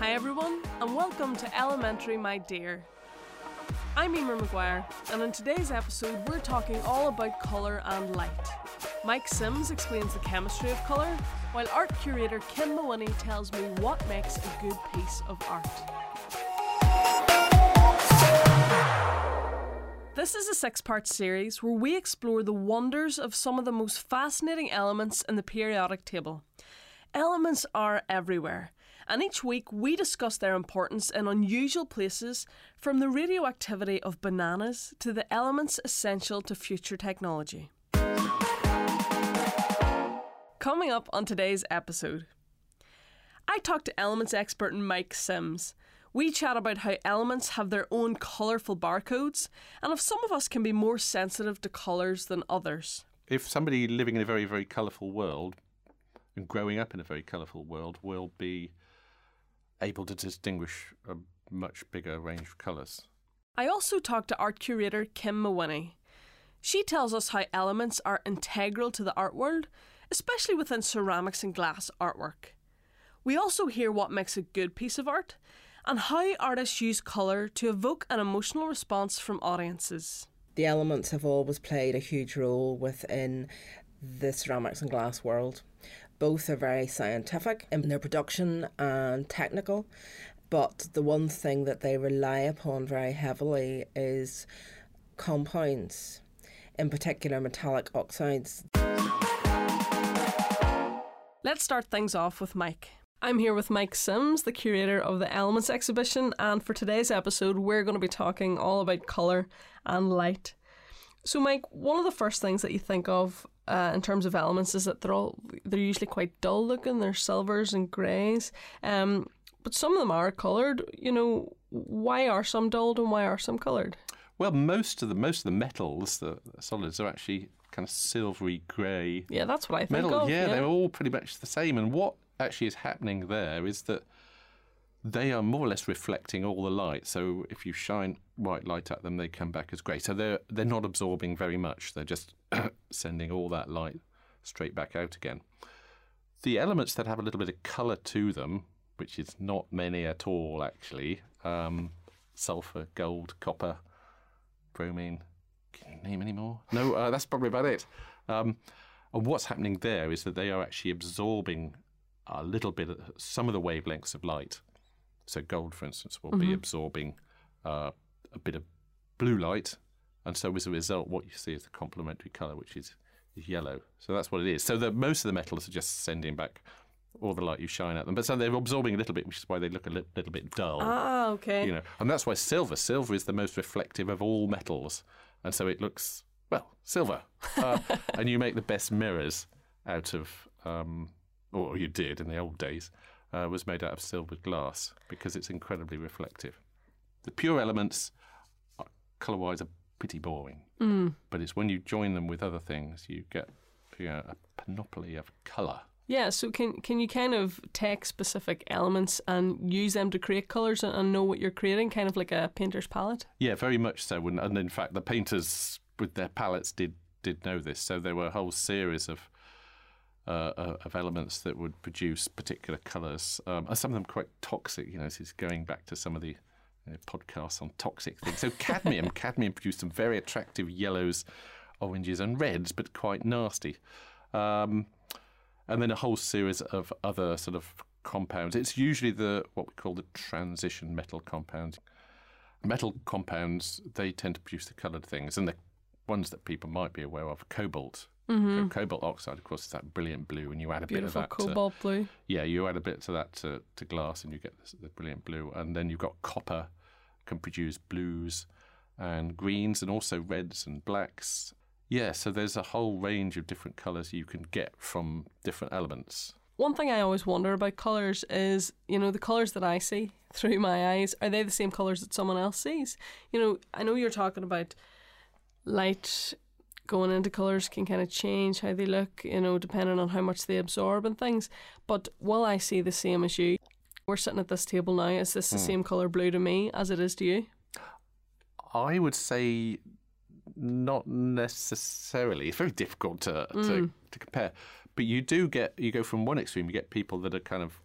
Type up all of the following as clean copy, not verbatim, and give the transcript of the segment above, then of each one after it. Hi everyone, and welcome to Elementary, my dear. I'm Emer Maguire, and in today's episode we're talking all about colour and light. Mike Sims explains the chemistry of colour, while art curator Kim Mawhinney tells me what makes a good piece of art. This is a six-part series where we explore the wonders of some of the most fascinating elements in the periodic table. Elements are everywhere. And each week we discuss their importance in unusual places, from the radioactivity of bananas to the elements essential to future technology. Coming up on today's episode, I talk to elements expert Mike Sims. We chat about how elements have their own colourful barcodes and if some of us can be more sensitive to colours than others. If somebody living in a very, very colourful world and growing up in a very colourful world will be able to distinguish a much bigger range of colours. I also talked to art curator Kim Mawhinney. She tells us how elements are integral to the art world, especially within ceramics and glass artwork. We also hear what makes a good piece of art and how artists use colour to evoke an emotional response from audiences. The elements have always played a huge role within the ceramics and glass world. Both are very scientific in their production and technical, but the one thing that they rely upon very heavily is compounds, in particular metallic oxides. Let's start things off with Mike. I'm here with Mike Sims, the curator of the Elements exhibition, and for today's episode we're going to be talking all about colour and light. So Mike, one of the first things that you think of in terms of elements is that they're usually quite dull looking. They're silvers and greys, but some of them are coloured. You know, why are some dulled and why are some coloured? Well, most of the metals, the solids, are actually kind of silvery grey. Yeah, that's what I think metal. Of. Yeah, they're all pretty much the same. And what actually is happening there is that they are more or less reflecting all the light. So if you shine white light at them, they come back as grey. So they're not absorbing very much. They're just sending all that light straight back out again. The elements that have a little bit of colour to them, which is not many at all actually, sulphur, gold, copper, bromine, can you name any more? No, that's probably about it. And what's happening there is that they are actually absorbing a little bit of some of the wavelengths of light. So gold, for instance, will be absorbing a bit of blue light. And so as a result, what you see is the complementary colour, which is yellow. So that's what it is. So most of the metals are just sending back all the light you shine at them. But so they're absorbing a little bit, which is why they look a little bit dull. Ah, okay. You know, and that's why silver is the most reflective of all metals. And so it looks, well, silver. And you make the best mirrors out of, or you did in the old days, was made out of silver glass because it's incredibly reflective. The pure elements, colour-wise, are pretty boring, but it's when you join them with other things you get a panoply of colour. Yeah, so can you kind of take specific elements and use them to create colours and know what you're creating, kind of like a painter's palette? Yeah, very much so. And in fact, the painters with their palettes did know this. So there were a whole series of elements that would produce particular colours, and some of them quite toxic. You know, this is going back to some of the podcasts on toxic things. So cadmium produced some very attractive yellows, oranges and reds, but quite nasty. And then a whole series of other sort of compounds. It's usually what we call the transition metal compounds. Metal compounds, they tend to produce the coloured things, and the ones that people might be aware of, cobalt. Mm-hmm. Cobalt oxide, of course, is that brilliant blue, and you add a beautiful bit of that. Cobalt blue. Yeah, you add a bit to that to glass, and you get the brilliant blue. And then you've got copper, can produce blues and greens, and also reds and blacks. Yeah, so there's a whole range of different colours you can get from different elements. One thing I always wonder about colours is, you know, the colours that I see through my eyes, are they the same colours that someone else sees? You know, I know you're talking about light. Going into colours can kind of change how they look, you know, depending on how much they absorb and things. But will I see the same as you? We're sitting at this table now. Is this the same colour blue to me as it is to you? I would say not necessarily. It's very difficult to compare. But you go from one extreme. You get people that are kind of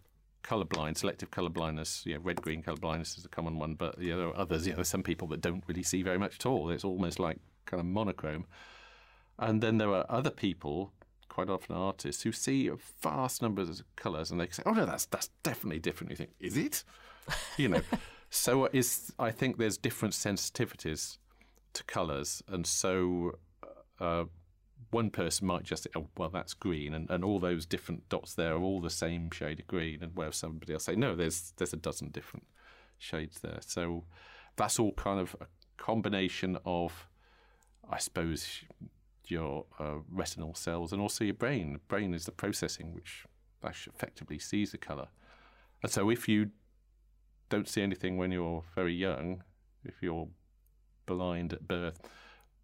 colorblind, selective color blindness, yeah, red-green color blindness is a common one, but you know, there are others. You know, there's some people that don't really see very much at all. It's almost like kind of monochrome. And then there are other people, quite often artists, who see vast numbers of colors and they say, oh no, that's definitely different. You think, is it? You know, so I think there's different sensitivities to colors, and so one person might just say, oh, well, that's green, and all those different dots there are all the same shade of green, and where somebody else say, no, there's a dozen different shades there. So that's all kind of a combination of, I suppose, your retinal cells and also your brain. The brain is the processing which effectively sees the colour. And so if you don't see anything when you're very young, if you're blind at birth,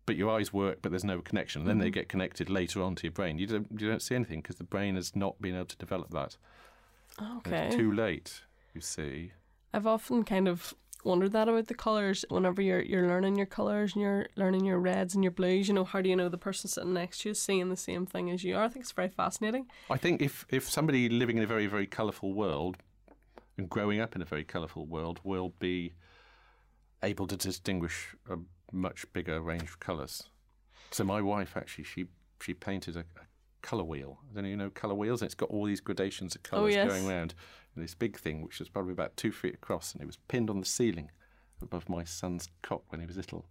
but your eyes work, but there's no connection, and then they get connected later on to your brain, you don't see anything because the brain has not been able to develop that. Okay. It's too late, you see. I've often kind of wondered that about the colours. Whenever you're learning your colours and you're learning your reds and your blues, you know, how do you know the person sitting next to you is seeing the same thing as you are? I think it's very fascinating. I think if somebody living in a very, very colourful world and growing up in a very colourful world will be able to distinguish a much bigger range of colours. So my wife, actually, she painted a colour wheel. I don't know, you know, colour wheels, and it's got all these gradations of colours going around. And this big thing, which was probably about 2 feet across, and it was pinned on the ceiling above my son's cot when he was little.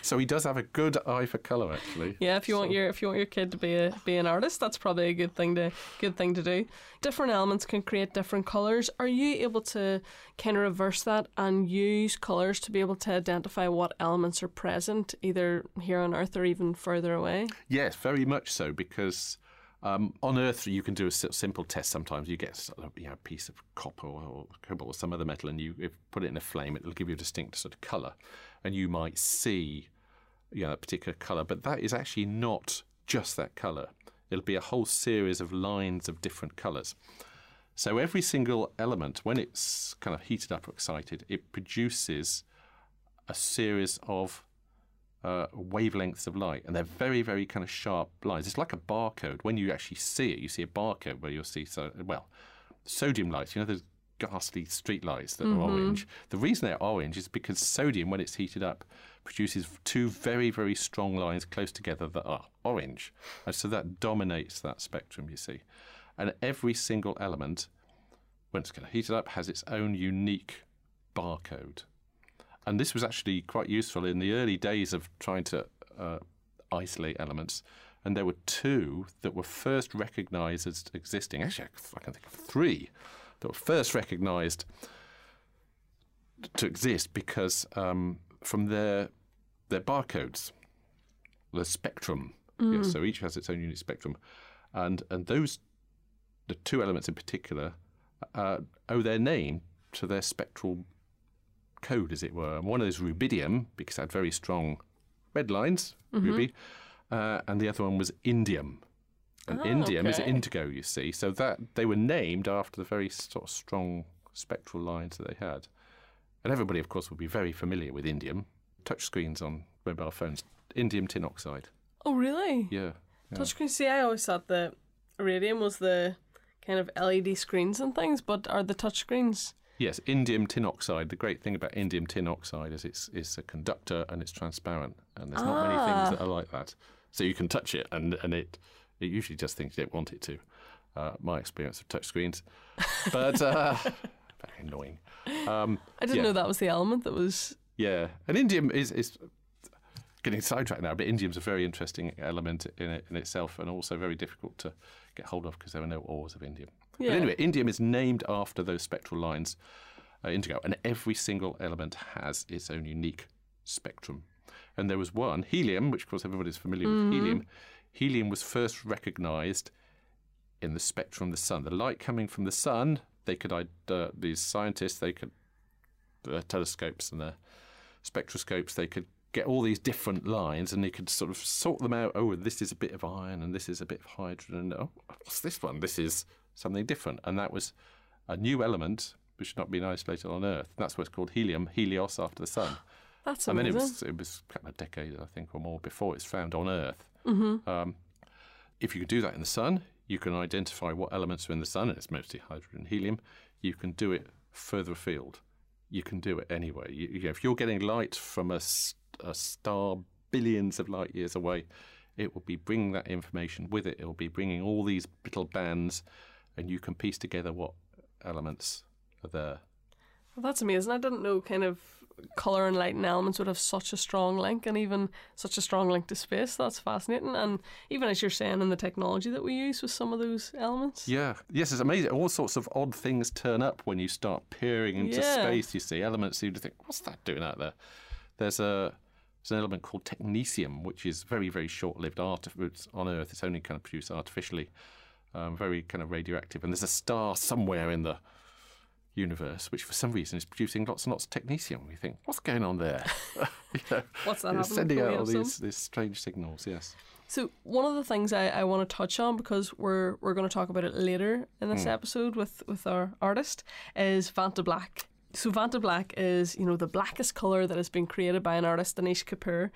So he does have a good eye for colour, actually. Yeah, if you want your kid to be an artist, that's probably a good thing to do. Different elements can create different colours. Are you able to kind of reverse that and use colours to be able to identify what elements are present, either here on Earth or even further away? Yes, very much so, because on Earth you can do a simple test. Sometimes you get sort of, you know, a piece of copper or cobalt or some other metal, and you put it in a flame, it'll give you a distinct sort of colour, and you might see, you know, a particular colour, but that is actually not just that colour. It'll be a whole series of lines of different colours. So every single element, when it's kind of heated up or excited, it produces a series of wavelengths of light, and they're very, very kind of sharp lines. It's like a barcode. When you actually see it, you see a barcode where you'll see, sodium lights, you know, those ghastly street lights that are orange. The reason they're orange is because sodium, when it's heated up, produces two very, very strong lines close together that are orange. And so that dominates that spectrum, you see. And every single element, when it's kind of heated up, has its own unique barcode. And this was actually quite useful in the early days of trying to isolate elements. And there were two that were first recognised as existing. Actually, I can think of three that were first recognised to exist because from their barcodes, the spectrum. Yeah, so each has its own unique spectrum. And those, the two elements in particular, owe their name to their spectral code, as it were. And one is rubidium, because it had very strong red lines, ruby, and the other one was indium. And indium is indigo, you see. So that they were named after the very sort of strong spectral lines that they had. And everybody, of course, would be very familiar with indium. Touchscreens on mobile phones, indium tin oxide. Oh, really? Yeah. Touchscreens. See, I always thought that radium was the kind of LED screens and things, but are the touchscreens? Yes, indium tin oxide. The great thing about indium tin oxide is it's a conductor and it's transparent, and there's not many things that are like that. So you can touch it, and it usually just thinks you don't want it to. My experience of touch screens, but very annoying. I didn't know that was the element that was. Yeah, and indium is getting sidetracked now, but indium's a very interesting element in itself, and also very difficult to get hold of because there are no ores of indium. Yeah. But anyway, indium is named after those spectral lines, indigo, and every single element has its own unique spectrum. And there was one, helium, which of course everybody's familiar with. Helium. Helium was first recognised in the spectrum of the sun. The light coming from the sun, these scientists, their telescopes and their spectroscopes, they could get all these different lines, and they could sort of sort them out. Oh, this is a bit of iron, and this is a bit of hydrogen, and oh, what's this one? This is something different. And that was a new element which had not been isolated on Earth. That's what's called helium, helios, after the sun. That's amazing. And then it was a couple of decades, I think, or more before it was found on Earth. If you could do that in the sun, you can identify what elements are in the sun, and it's mostly hydrogen and helium. You can do it further afield. You can do it anywhere. If you're getting light from a star billions of light years away, it will be bringing that information with it. It will be bringing all these little bands, and you can piece together what elements are there. Well, that's amazing. I didn't know kind of colour and light and elements would have such a strong link, and even such a strong link to space. That's fascinating. And even as you're saying, in the technology that we use with some of those elements. Yeah. Yes, it's amazing. All sorts of odd things turn up when you start peering into space. You see elements, you think, what's that doing out there? There's an element called technetium, which is very, very short-lived. On Earth, it's only kind of produced artificially, very kind of radioactive. And there's a star somewhere in the universe which, for some reason, is producing lots and lots of technetium. We think, what's going on there? What's that happening? It's sending out all these strange signals. Yes. So one of the things I want to touch on, because we're going to talk about it later in this episode with our artist, is Vantablack. So Vantablack is, the blackest colour that has been created by an artist, Anish Kapoor,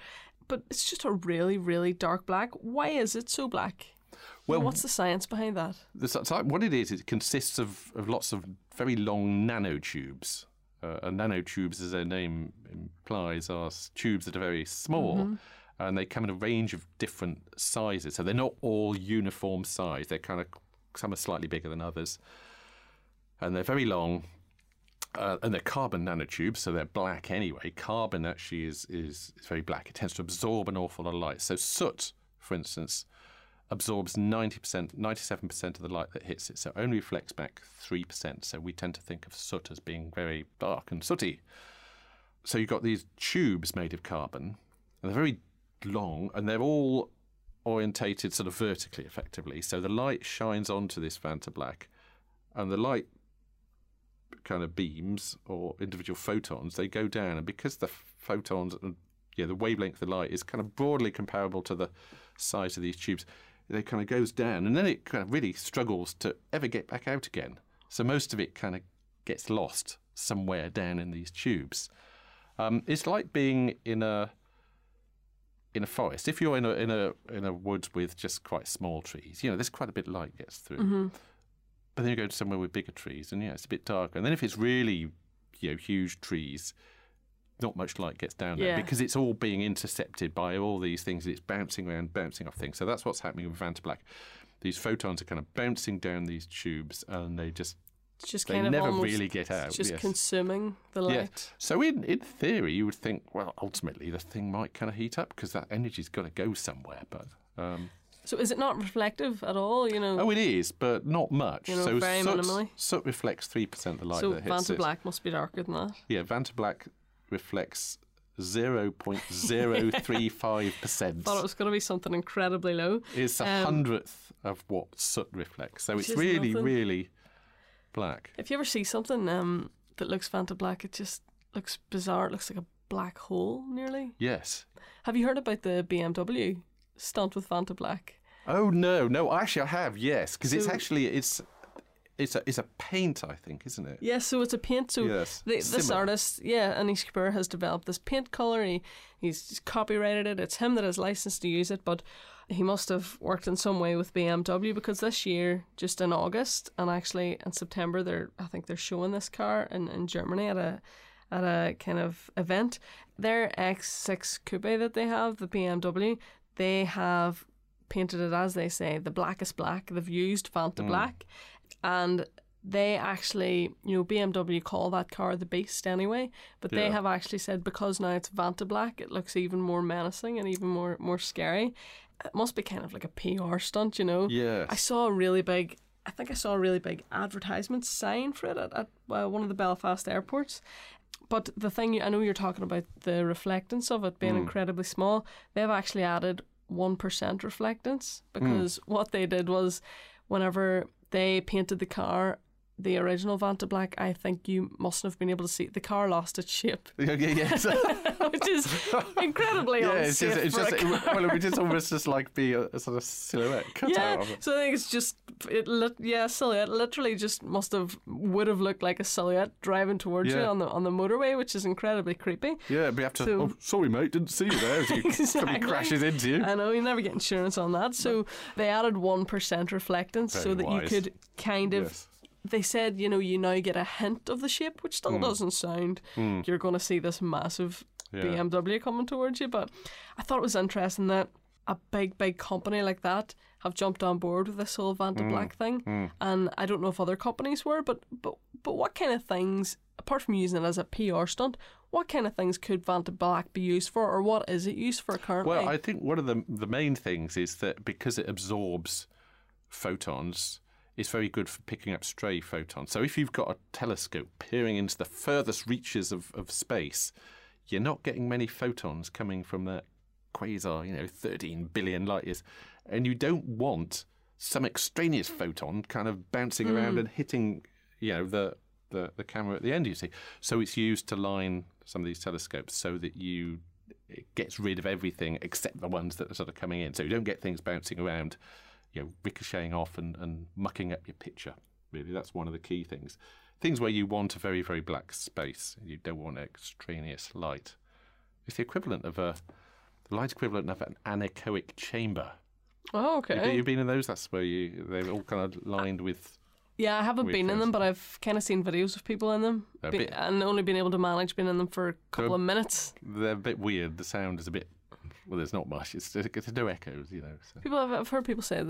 but it's just a really, really dark black. Why is it so black? Well, what's the science behind that? What it is, it consists of lots of very long nanotubes. And nanotubes, as their name implies, are tubes that are very small, and they come in a range of different sizes. So they're not all uniform size. They're some are slightly bigger than others, and they're very long. And they're carbon nanotubes, so they're black anyway. Carbon actually is very black. It tends to absorb an awful lot of light. So soot, for instance, absorbs 97% of the light that hits it. So it only reflects back 3%. So we tend to think of soot as being very dark and sooty. So you've got these tubes made of carbon, and they're very long, and they're all orientated sort of vertically, effectively. So the light shines onto this Vantablack, and the light kind of beams or individual photons, they go down, and because the photons and the wavelength of the light is kind of broadly comparable to the size of these tubes, it kind of goes down, and then it kind of really struggles to ever get back out again. So most of it kind of gets lost somewhere down in these tubes. It's like being in a forest. If you're in a woods with just quite small trees, there's quite a bit of light gets through. But then you go to somewhere with bigger trees, and it's a bit darker. And then if it's really, huge trees, not much light gets down there, because it's all being intercepted by all these things. It's bouncing around, bouncing off things. So that's what's happening with Vantablack. These photons are kind of bouncing down these tubes, and they just never really get out. Just consuming the light. Yeah. So in theory, you would think, well, ultimately the thing might kind of heat up because that energy's got to go somewhere, but. So is it not reflective at all, Oh, it is, but not much. So very minimally. Soot reflects 3% of the light that hits it. So Vantablack must be darker than that. Yeah, Vantablack reflects 0.035%. I thought it was going to be something incredibly low. It's 100th of what soot reflects. So it's really, really black. If you ever see something that looks Vantablack, it just looks bizarre. It looks like a black hole, nearly. Yes. Have you heard about the BMW stunt with Vantablack? Oh no! Actually, I have. Yes, because it's a paint, I think, isn't it? Yes, so it's a paint. So this artist, Anish Kapoor, has developed this paint color. He's copyrighted it. It's him that has license to use it, but he must have worked in some way with BMW, because this year, just in August and actually in September, they're showing this car in Germany at a kind of event. Their X6 Coupe that they have, the BMW. They have painted it, as they say, the blackest black. They've used Vantablack. And they actually, BMW call that car the Beast anyway. But they have actually said, because now it's Vantablack, it looks even more menacing and even more scary. It must be kind of like a PR stunt, Yeah. I think I saw a really big advertisement sign for it at one of the Belfast airports. But the thing, I know you're talking about the reflectance of it being incredibly small. They've actually added 1% reflectance, because what they did was, whenever they painted the car, the original Vantablack, I think you mustn't have been able to see, the car lost its shape. Yes. Which is incredibly unsafe for a car. It would just almost just like be a sort of silhouette cut out of it. So I think it's just silhouette. Literally just would have looked like a silhouette driving towards you on the motorway, which is incredibly creepy. Yeah, it'd be after, oh, sorry mate, didn't see you there. So exactly. Crashes into you. I know, you never get insurance on that. So they added 1% reflectance so that you could kind of... Yes. They said, you know, you now get a hint of the shape, which still doesn't sound you're going to see this massive BMW coming towards you. But I thought it was interesting that a big company like that have jumped on board with this whole Vantablack thing. And I don't know if other companies were, but what kind of things, apart from using it as a PR stunt, what kind of things could Vantablack be used for, or what is it used for currently? Well, I think one of the main things is that because it absorbs photons, it's very good for picking up stray photons. So if you've got a telescope peering into the furthest reaches of space, you're not getting many photons coming from that quasar, 13 billion light years. And you don't want some extraneous photon kind of bouncing around and hitting, the camera at the end, you see. So it's used to line some of these telescopes so that it gets rid of everything except the ones that are sort of coming in. So you don't get things bouncing around, ricocheting off and mucking up your picture. Really, that's one of the key things. Things where you want a very, very black space. You don't want extraneous light. It's the equivalent of the light equivalent of an anechoic chamber. Oh, okay. You've been in those? That's where they're all kind of lined with... Yeah, I haven't been in them, but I've kind of seen videos of people in them. And only been able to manage being in them for a couple of minutes. They're a bit weird. The sound is a bit... Well, there's not much. There's no echoes, So. I've heard people say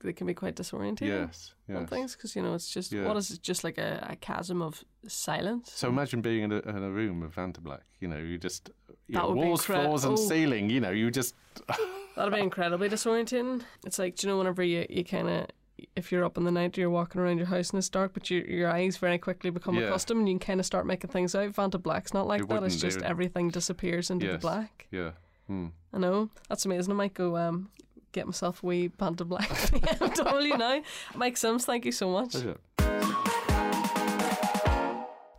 they can be quite disorienting. Yes. On things because it's just what is it? Just like a chasm of silence. So imagine being in a room with Vantablack. You just walls, floors, and ceiling. You just that'd be incredibly disorienting. It's like whenever you kind of. If you're up in the night, you're walking around your house and it's dark, but your eyes very quickly become accustomed and you can kind of start making things out. Vantablack's not like that. It's just everything disappears into the black. Yeah. I know. That's amazing. I might go get myself a wee Vantablack BMW now. Mike Sims, thank you so much.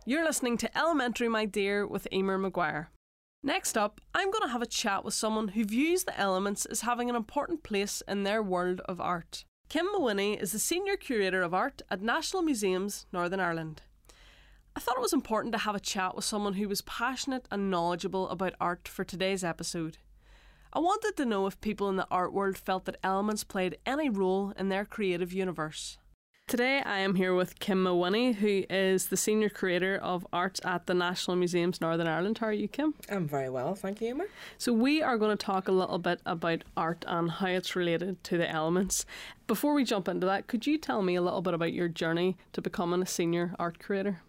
You're listening to Elementary, my dear, with Emer Maguire. Next up, I'm going to have a chat with someone who views the elements as having an important place in their world of art. Kim Mawhinney is the Senior Curator of Art at National Museums Northern Ireland. I thought it was important to have a chat with someone who was passionate and knowledgeable about art for today's episode. I wanted to know if people in the art world felt that elements played any role in their creative universe. Today I am here with Kim Mawhinney, who is the Senior Curator of Art at the National Museums Northern Ireland. How are you, Kim? I'm very well, thank you, Emer. So we are going to talk a little bit about art and how it's related to the elements. Before we jump into that, could you tell me a little bit about your journey to becoming a Senior Art Curator?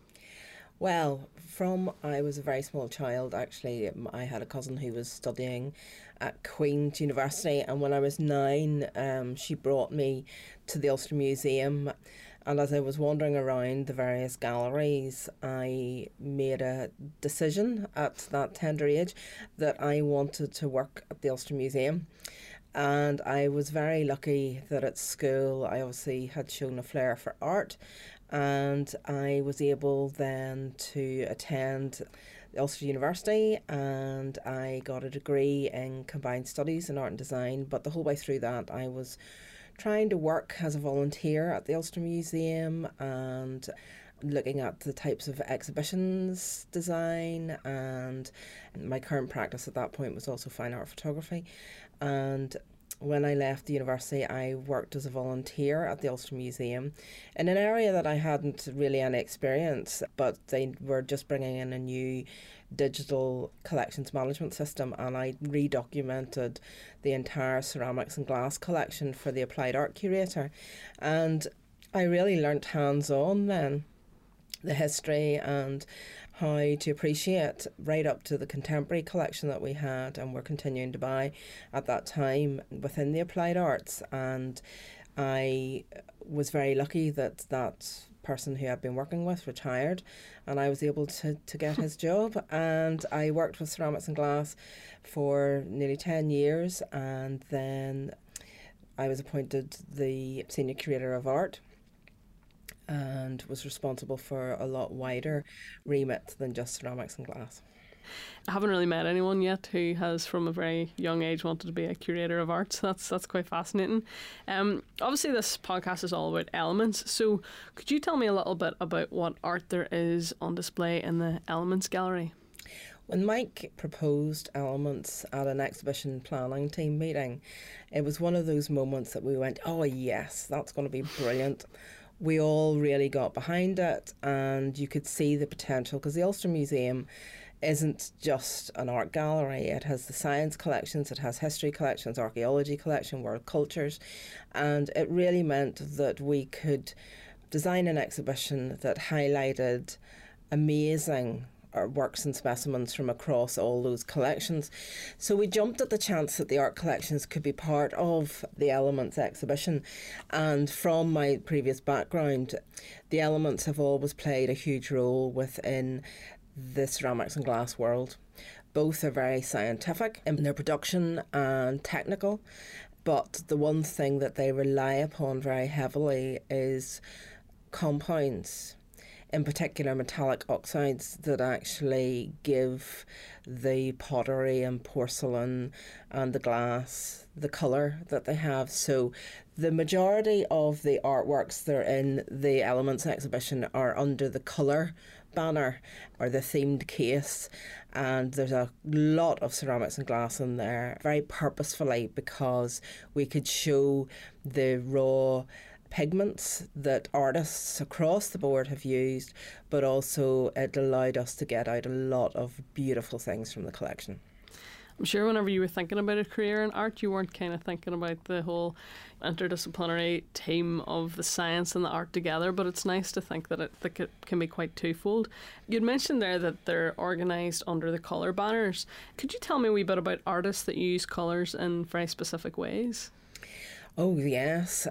Well, from I was a very small child, actually, I had a cousin who was studying at Queen's University, and when I was 9, she brought me to the Ulster Museum, and as I was wandering around the various galleries, I made a decision at that tender age that I wanted to work at the Ulster Museum. And I was very lucky that at school I obviously had shown a flair for art, and I was able then to attend Ulster University, and I got a degree in combined studies in art and design. But the whole way through that I was trying to work as a volunteer at the Ulster Museum and looking at the types of exhibitions design, and my current practice at that point was also fine art photography. And when I left the university, I worked as a volunteer at the Ulster Museum in an area that I hadn't really any experience, but they were just bringing in a new digital collections management system, and I redocumented the entire ceramics and glass collection for the applied art curator. And I really learnt hands-on then the history and how to appreciate right up to the contemporary collection that we had and were continuing to buy at that time within the applied arts. And I was very lucky that that person who I'd been working with retired, and I was able to get his job, and I worked with ceramics and glass for nearly 10 years, and then I was appointed the Senior Curator of Art and was responsible for a lot wider remit than just ceramics and glass. I haven't really met anyone yet who has from a very young age wanted to be a curator of art, so that's quite fascinating. Obviously this podcast is all about elements, so could you tell me a little bit about what art there is on display in the Elements Gallery? When Mike proposed Elements at an exhibition planning team meeting, it was one of those moments that we went, oh yes, that's going to be brilliant. We all really got behind it, and you could see the potential, because the Ulster Museum isn't just an art gallery. It has the science collections, it has history collections, archaeology collection, world cultures, and it really meant that we could design an exhibition that highlighted amazing works and specimens from across all those collections. So we jumped at the chance that the art collections could be part of the Elements exhibition. And from my previous background, the Elements have always played a huge role within the ceramics and glass world. Both are very scientific in their production and technical, but the one thing that they rely upon very heavily is compounds, in particular metallic oxides, that actually give the pottery and porcelain and the glass the colour that they have. So the majority of the artworks that are in the Elements exhibition are under the colour banner or the themed case, and there's a lot of ceramics and glass in there, very purposefully, because we could show the raw pigments that artists across the board have used, but also it allowed us to get out a lot of beautiful things from the collection. I'm sure whenever you were thinking about a career in art, you weren't kind of thinking about the whole interdisciplinary team of the science and the art together, but it's nice to think that it can be quite twofold. You'd mentioned there that they're organised under the colour banners. Could you tell me a wee bit about artists that use colours in very specific ways? Oh yes,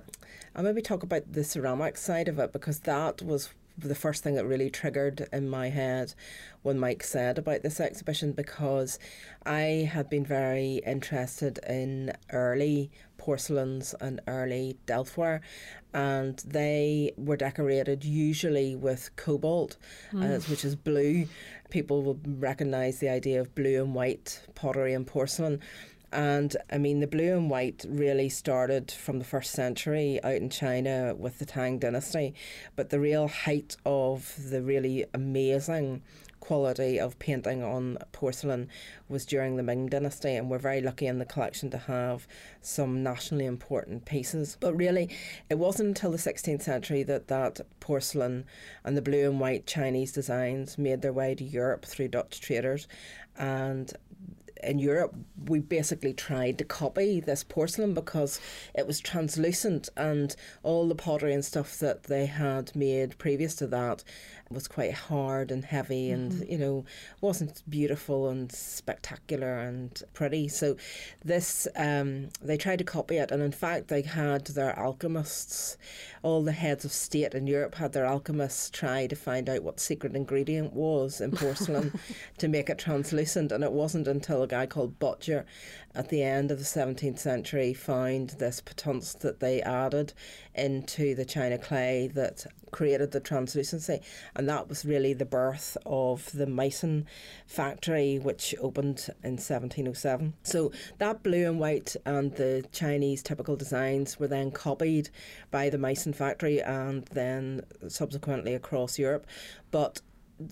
I'll maybe talk about the ceramic side of it, because that was the first thing that really triggered in my head when Mike said about this exhibition, because I had been very interested in early porcelains and early Delftware, and they were decorated usually with cobalt, which is blue. People will recognise the idea of blue and white pottery and porcelain. And I mean, the blue and white really started from the 1st century out in China with the Tang Dynasty. But the real height of the really amazing quality of painting on porcelain was during the Ming Dynasty. And we're very lucky in the collection to have some nationally important pieces. But really, it wasn't until the 16th century that porcelain and the blue and white Chinese designs made their way to Europe through Dutch traders. And in Europe, we basically tried to copy this porcelain because it was translucent, and all the pottery and stuff that they had made previous to that was quite hard and heavy and, you know, wasn't beautiful and spectacular and pretty. So this, they tried to copy it, and in fact they had their alchemists, all the heads of state in Europe had their alchemists try to find out what secret ingredient was in porcelain to make it translucent. And it wasn't until a guy called Butcher at the end of the 17th century found this potence that they added into the china clay that created the translucency. And that was really the birth of the Meissen factory, which opened in 1707. So that blue and white and the Chinese typical designs were then copied by the Meissen factory and then subsequently across Europe. But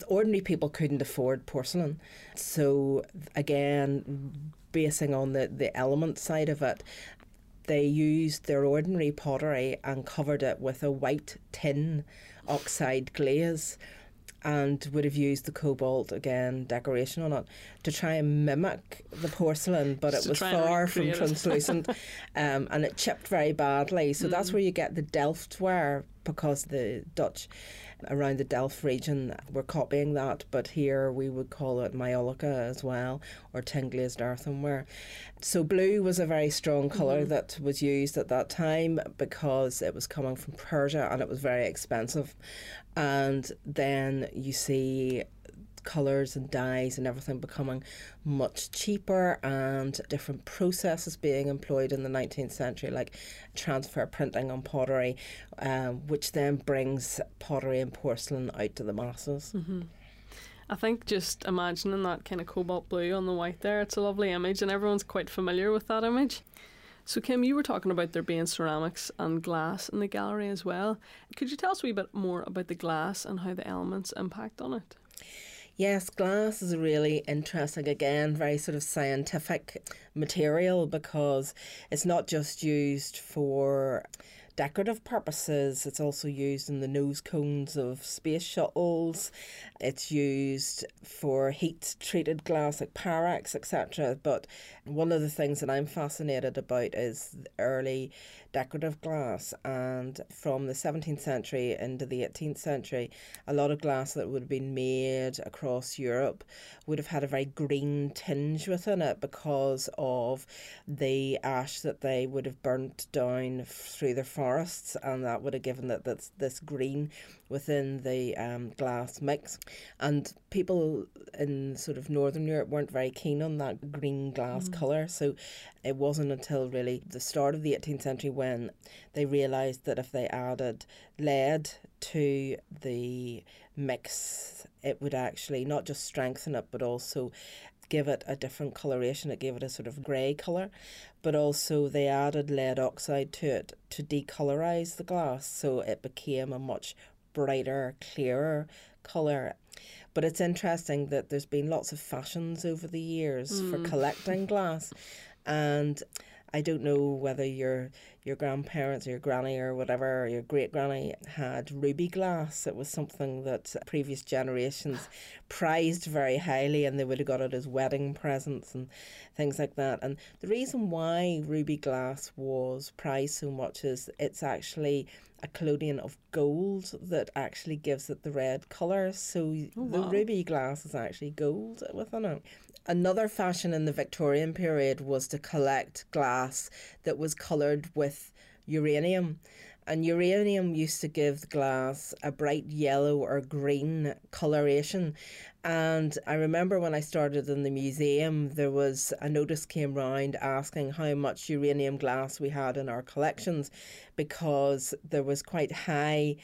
ordinary people couldn't afford porcelain. So again, basing on the element side of it, they used their ordinary pottery and covered it with a white tin oxide glaze, and would have used the cobalt, again, decoration on it, to try and mimic the porcelain, but it was far from translucent, and it chipped very badly. So that's where you get the Delftware, because the Dutch around the Delft region were copying that, but here we would call it maiolica as well, or tin glazed earthenware. So blue was a very strong colour that was used at that time, because it was coming from Persia and it was very expensive. And then you see colours and dyes and everything becoming much cheaper, and different processes being employed in the 19th century, like transfer printing on pottery, which then brings pottery and porcelain out to the masses. I think just imagining that kind of cobalt blue on the white there, it's a lovely image and everyone's quite familiar with that image. So Kim, you were talking about there being ceramics and glass in the gallery as well. Could you tell us a wee bit more about the glass and how the elements impact on it? Yes, glass is a really interesting, again, very sort of scientific material because it's not just used for decorative purposes, it's also used in the nose cones of space shuttles, it's used for heat-treated glass like Pyrex, etc. But one of the things that I'm fascinated about is early decorative glass, and from the 17th century into the 18th century, a lot of glass that would have been made across Europe would have had a very green tinge within it because of the ash that they would have burnt down through their forests, and that would have given that this green within the glass mix. And people in sort of Northern Europe weren't very keen on that green glass colour, so it wasn't until really the start of the 18th century when they realised that if they added lead to the mix, it would actually not just strengthen it but also give it a different coloration. It gave it a sort of grey colour, but also they added lead oxide to it to decolorise the glass, so it became a much brighter, clearer colour. But it's interesting that there's been lots of fashions over the years for collecting glass, and I don't know whether your grandparents or your granny or whatever, or your great-granny had ruby glass. It was something that previous generations prized very highly, and they would have got it as wedding presents and things like that. And the reason why ruby glass was prized so much is it's actually a collodion of gold that actually gives it the red colour. So the ruby glass is actually gold within it. Another fashion in the Victorian period was to collect glass that was coloured with uranium. And uranium used to give the glass a bright yellow or green coloration. And I remember when I started in the museum, there was a notice came round asking how much uranium glass we had in our collections, because there was quite high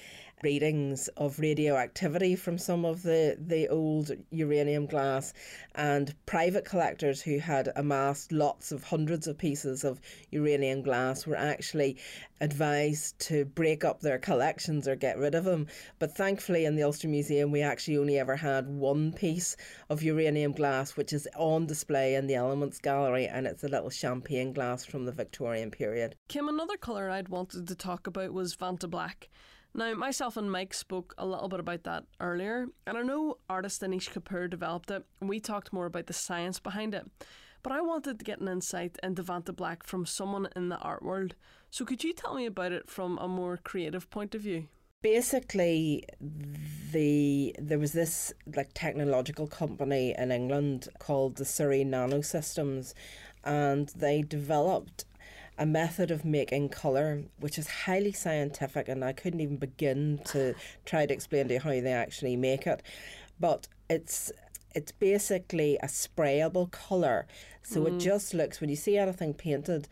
readings of radioactivity from some of the old uranium glass. And private collectors who had amassed lots of hundreds of pieces of uranium glass were actually advised to break up their collections or get rid of them. But thankfully in the Ulster Museum we actually only ever had one piece of uranium glass, which is on display in the Elements Gallery, and it's a little champagne glass from the Victorian period. Kim, another colour I'd wanted to talk about was Vantablack. Now, myself and Mike spoke a little bit about that earlier, and I know artist Anish Kapoor developed it, and we talked more about the science behind it. But I wanted to get an insight into Vantablack from someone in the art world. So could you tell me about it from a more creative point of view? Basically, there was this like technological company in England called the Surrey Nanosystems, and they developed a method of making colour which is highly scientific, and I couldn't even begin to try to explain to you how they actually make it. But it's basically a sprayable colour, so it just looks, when you see anything painted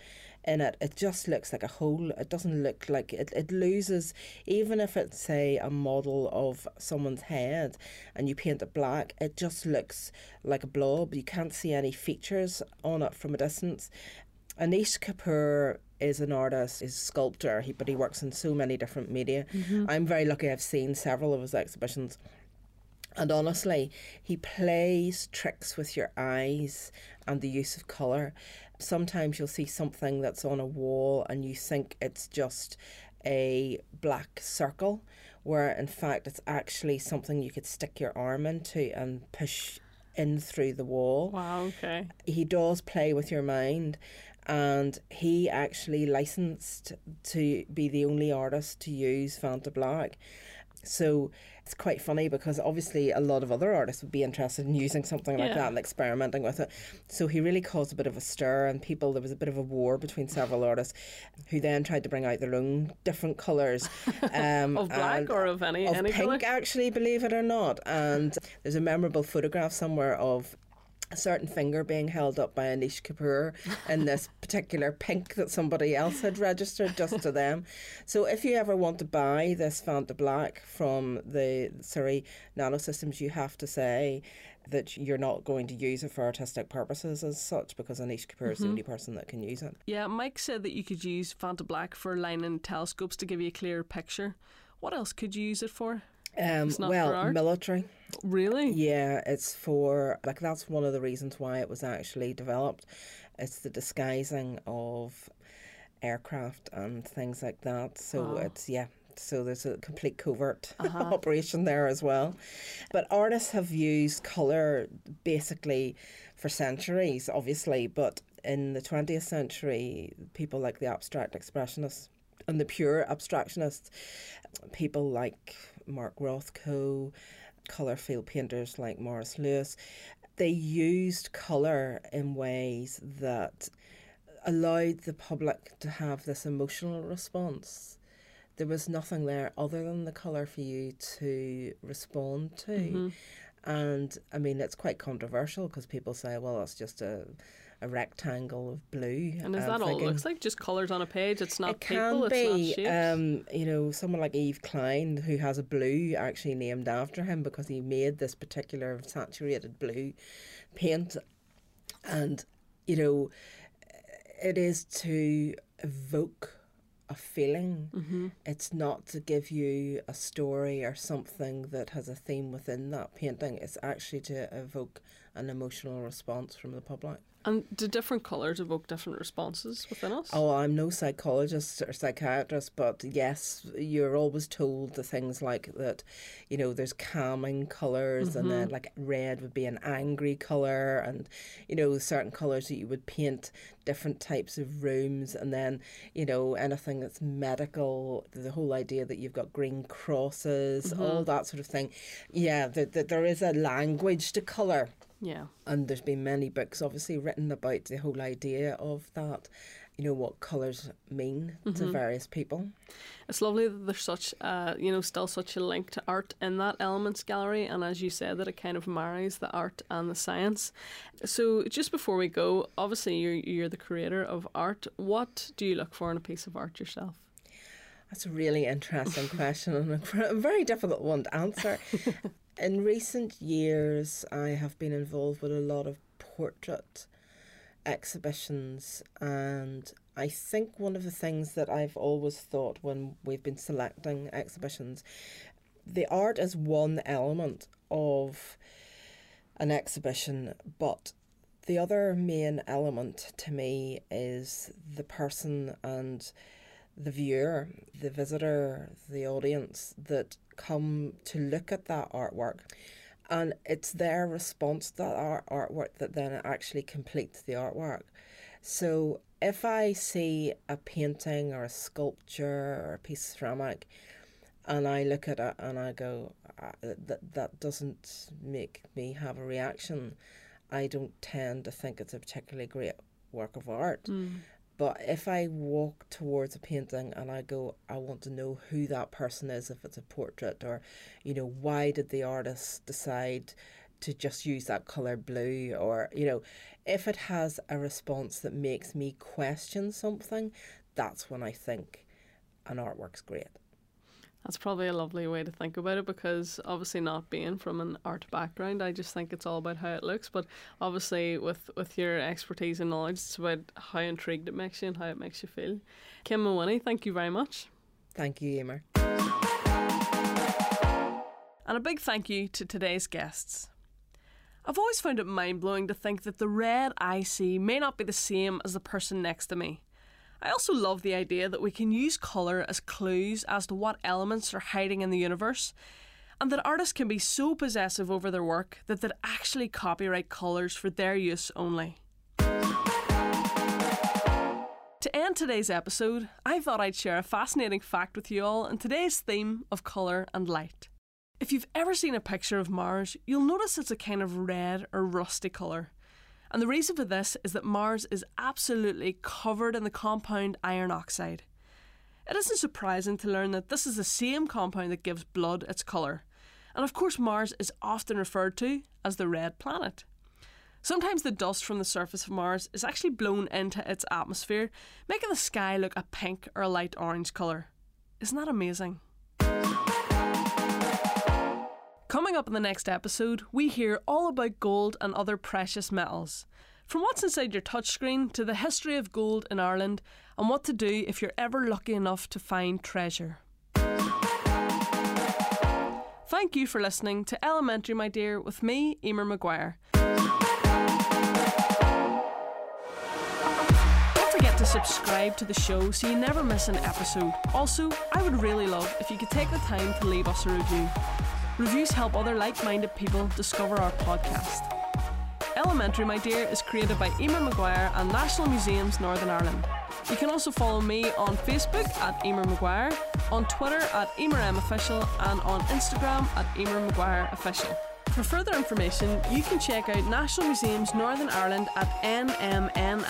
in it, it just looks like a hole. It doesn't look like it loses, even if it's say a model of someone's head and you paint it black, it just looks like a blob. You can't see any features on it from a distance. Anish Kapoor is an artist, is a sculptor, but he works in so many different media. I'm very lucky, I've seen several of his exhibitions. And honestly, he plays tricks with your eyes and the use of colour. Sometimes you'll see something that's on a wall and you think it's just a black circle, where in fact it's actually something you could stick your arm into and push in through the wall. Wow, okay. He does play with your mind, and he actually licensed to be the only artist to use Vantablack. So it's quite funny because obviously a lot of other artists would be interested in using something like that and experimenting with it. So he really caused a bit of a stir, and there was a bit of a war between several artists who then tried to bring out their own different colours. Of black or of any pink colour? Actually, believe it or not. And there's a memorable photograph somewhere of a certain finger being held up by Anish Kapoor in this particular pink that somebody else had registered just to them. So if you ever want to buy this Vantablack from the Surrey Nanosystems, you have to say that you're not going to use it for artistic purposes as such, because Anish Kapoor is the only person that can use it. Yeah, Mike said that you could use Vantablack for lining telescopes to give you a clearer picture. What else could you use it for? Well, military. Really? Yeah, it's for, like, that's one of the reasons why it was actually developed. It's the disguising of aircraft and things like that. So it's, yeah, so there's a complete covert operation there as well. But artists have used colour basically for centuries, obviously, but in the 20th century, people like the abstract expressionists and the pure abstractionists, people like Mark Rothko, colour field painters like Morris Lewis, they used colour in ways that allowed the public to have this emotional response. There was nothing there other than the colour for you to respond to. And, I mean, it's quite controversial because people say, well, that's just a rectangle of blue. And is that all it looks like? Just colours on a page? It's not people, it's not shapes? You know, someone like Yves Klein, who has a blue actually named after him because he made this particular saturated blue paint. And, you know, it is to evoke a feeling. It's not to give you a story or something that has a theme within that painting. It's actually to evoke an emotional response from the public. And do different colours evoke different responses within us? Oh, I'm no psychologist or psychiatrist, but yes, you're always told the things like that, you know, there's calming colours and then like red would be an angry colour, and, you know, certain colours that you would paint different types of rooms, and then, you know, anything that's medical, the whole idea that you've got green crosses, all that sort of thing. Yeah, there is a language to colour. Yeah. And there's been many books obviously written about the whole idea of that, you know, what colours mean to various people. It's lovely that there's such, you know, still such a link to art in that Elements Gallery, and as you said, that it kind of marries the art and the science. So just before we go, obviously you're the creator of art. What do you look for in a piece of art yourself? That's a really interesting question and a very difficult one to answer. In recent years, I have been involved with a lot of portrait exhibitions, and I think one of the things that I've always thought when we've been selecting exhibitions, the art is one element of an exhibition, but the other main element to me is the person and the viewer, the visitor, the audience that come to look at that artwork. And it's their response to that artwork that then actually completes the artwork. So if I see a painting or a sculpture or a piece of ceramic and I look at it and I go, that doesn't make me have a reaction, I don't tend to think it's a particularly great work of art. But if I walk towards a painting and I go, I want to know who that person is, if it's a portrait, or, you know, why did the artist decide to just use that colour blue, or, you know, if it has a response that makes me question something, that's when I think an artwork's great. That's probably a lovely way to think about it, because obviously not being from an art background, I just think it's all about how it looks. But obviously with your expertise and knowledge, it's about how intrigued it makes you and how it makes you feel. Kim Mawhinney, thank you very much. Thank you, Emer. And a big thank you to today's guests. I've always found it mind-blowing to think that the red I see may not be the same as the person next to me. I also love the idea that we can use colour as clues as to what elements are hiding in the universe, and that artists can be so possessive over their work that they'd actually copyright colours for their use only. To end today's episode, I thought I'd share a fascinating fact with you all on today's theme of colour and light. If you've ever seen a picture of Mars, you'll notice it's a kind of red or rusty colour. And the reason for this is that Mars is absolutely covered in the compound iron oxide. It isn't surprising to learn that this is the same compound that gives blood its colour. And of course, Mars is often referred to as the red planet. Sometimes the dust from the surface of Mars is actually blown into its atmosphere, making the sky look a pink or a light orange colour. Isn't that amazing? Coming up in the next episode, we hear all about gold and other precious metals. From what's inside your touchscreen to the history of gold in Ireland and what to do if you're ever lucky enough to find treasure. Thank you for listening to Elementary, my dear, with me, Emer Maguire. Don't forget to subscribe to the show so you never miss an episode. Also, I would really love if you could take the time to leave us a review. Reviews help other like-minded people discover our podcast. Elementary, my dear, is created by Emer Maguire and National Museums Northern Ireland. You can also follow me on Facebook at Emer Maguire, on Twitter at EmerMOfficial, and on Instagram at EmerMaguireOfficial. For further information, you can check out National Museums Northern Ireland at nmni.com.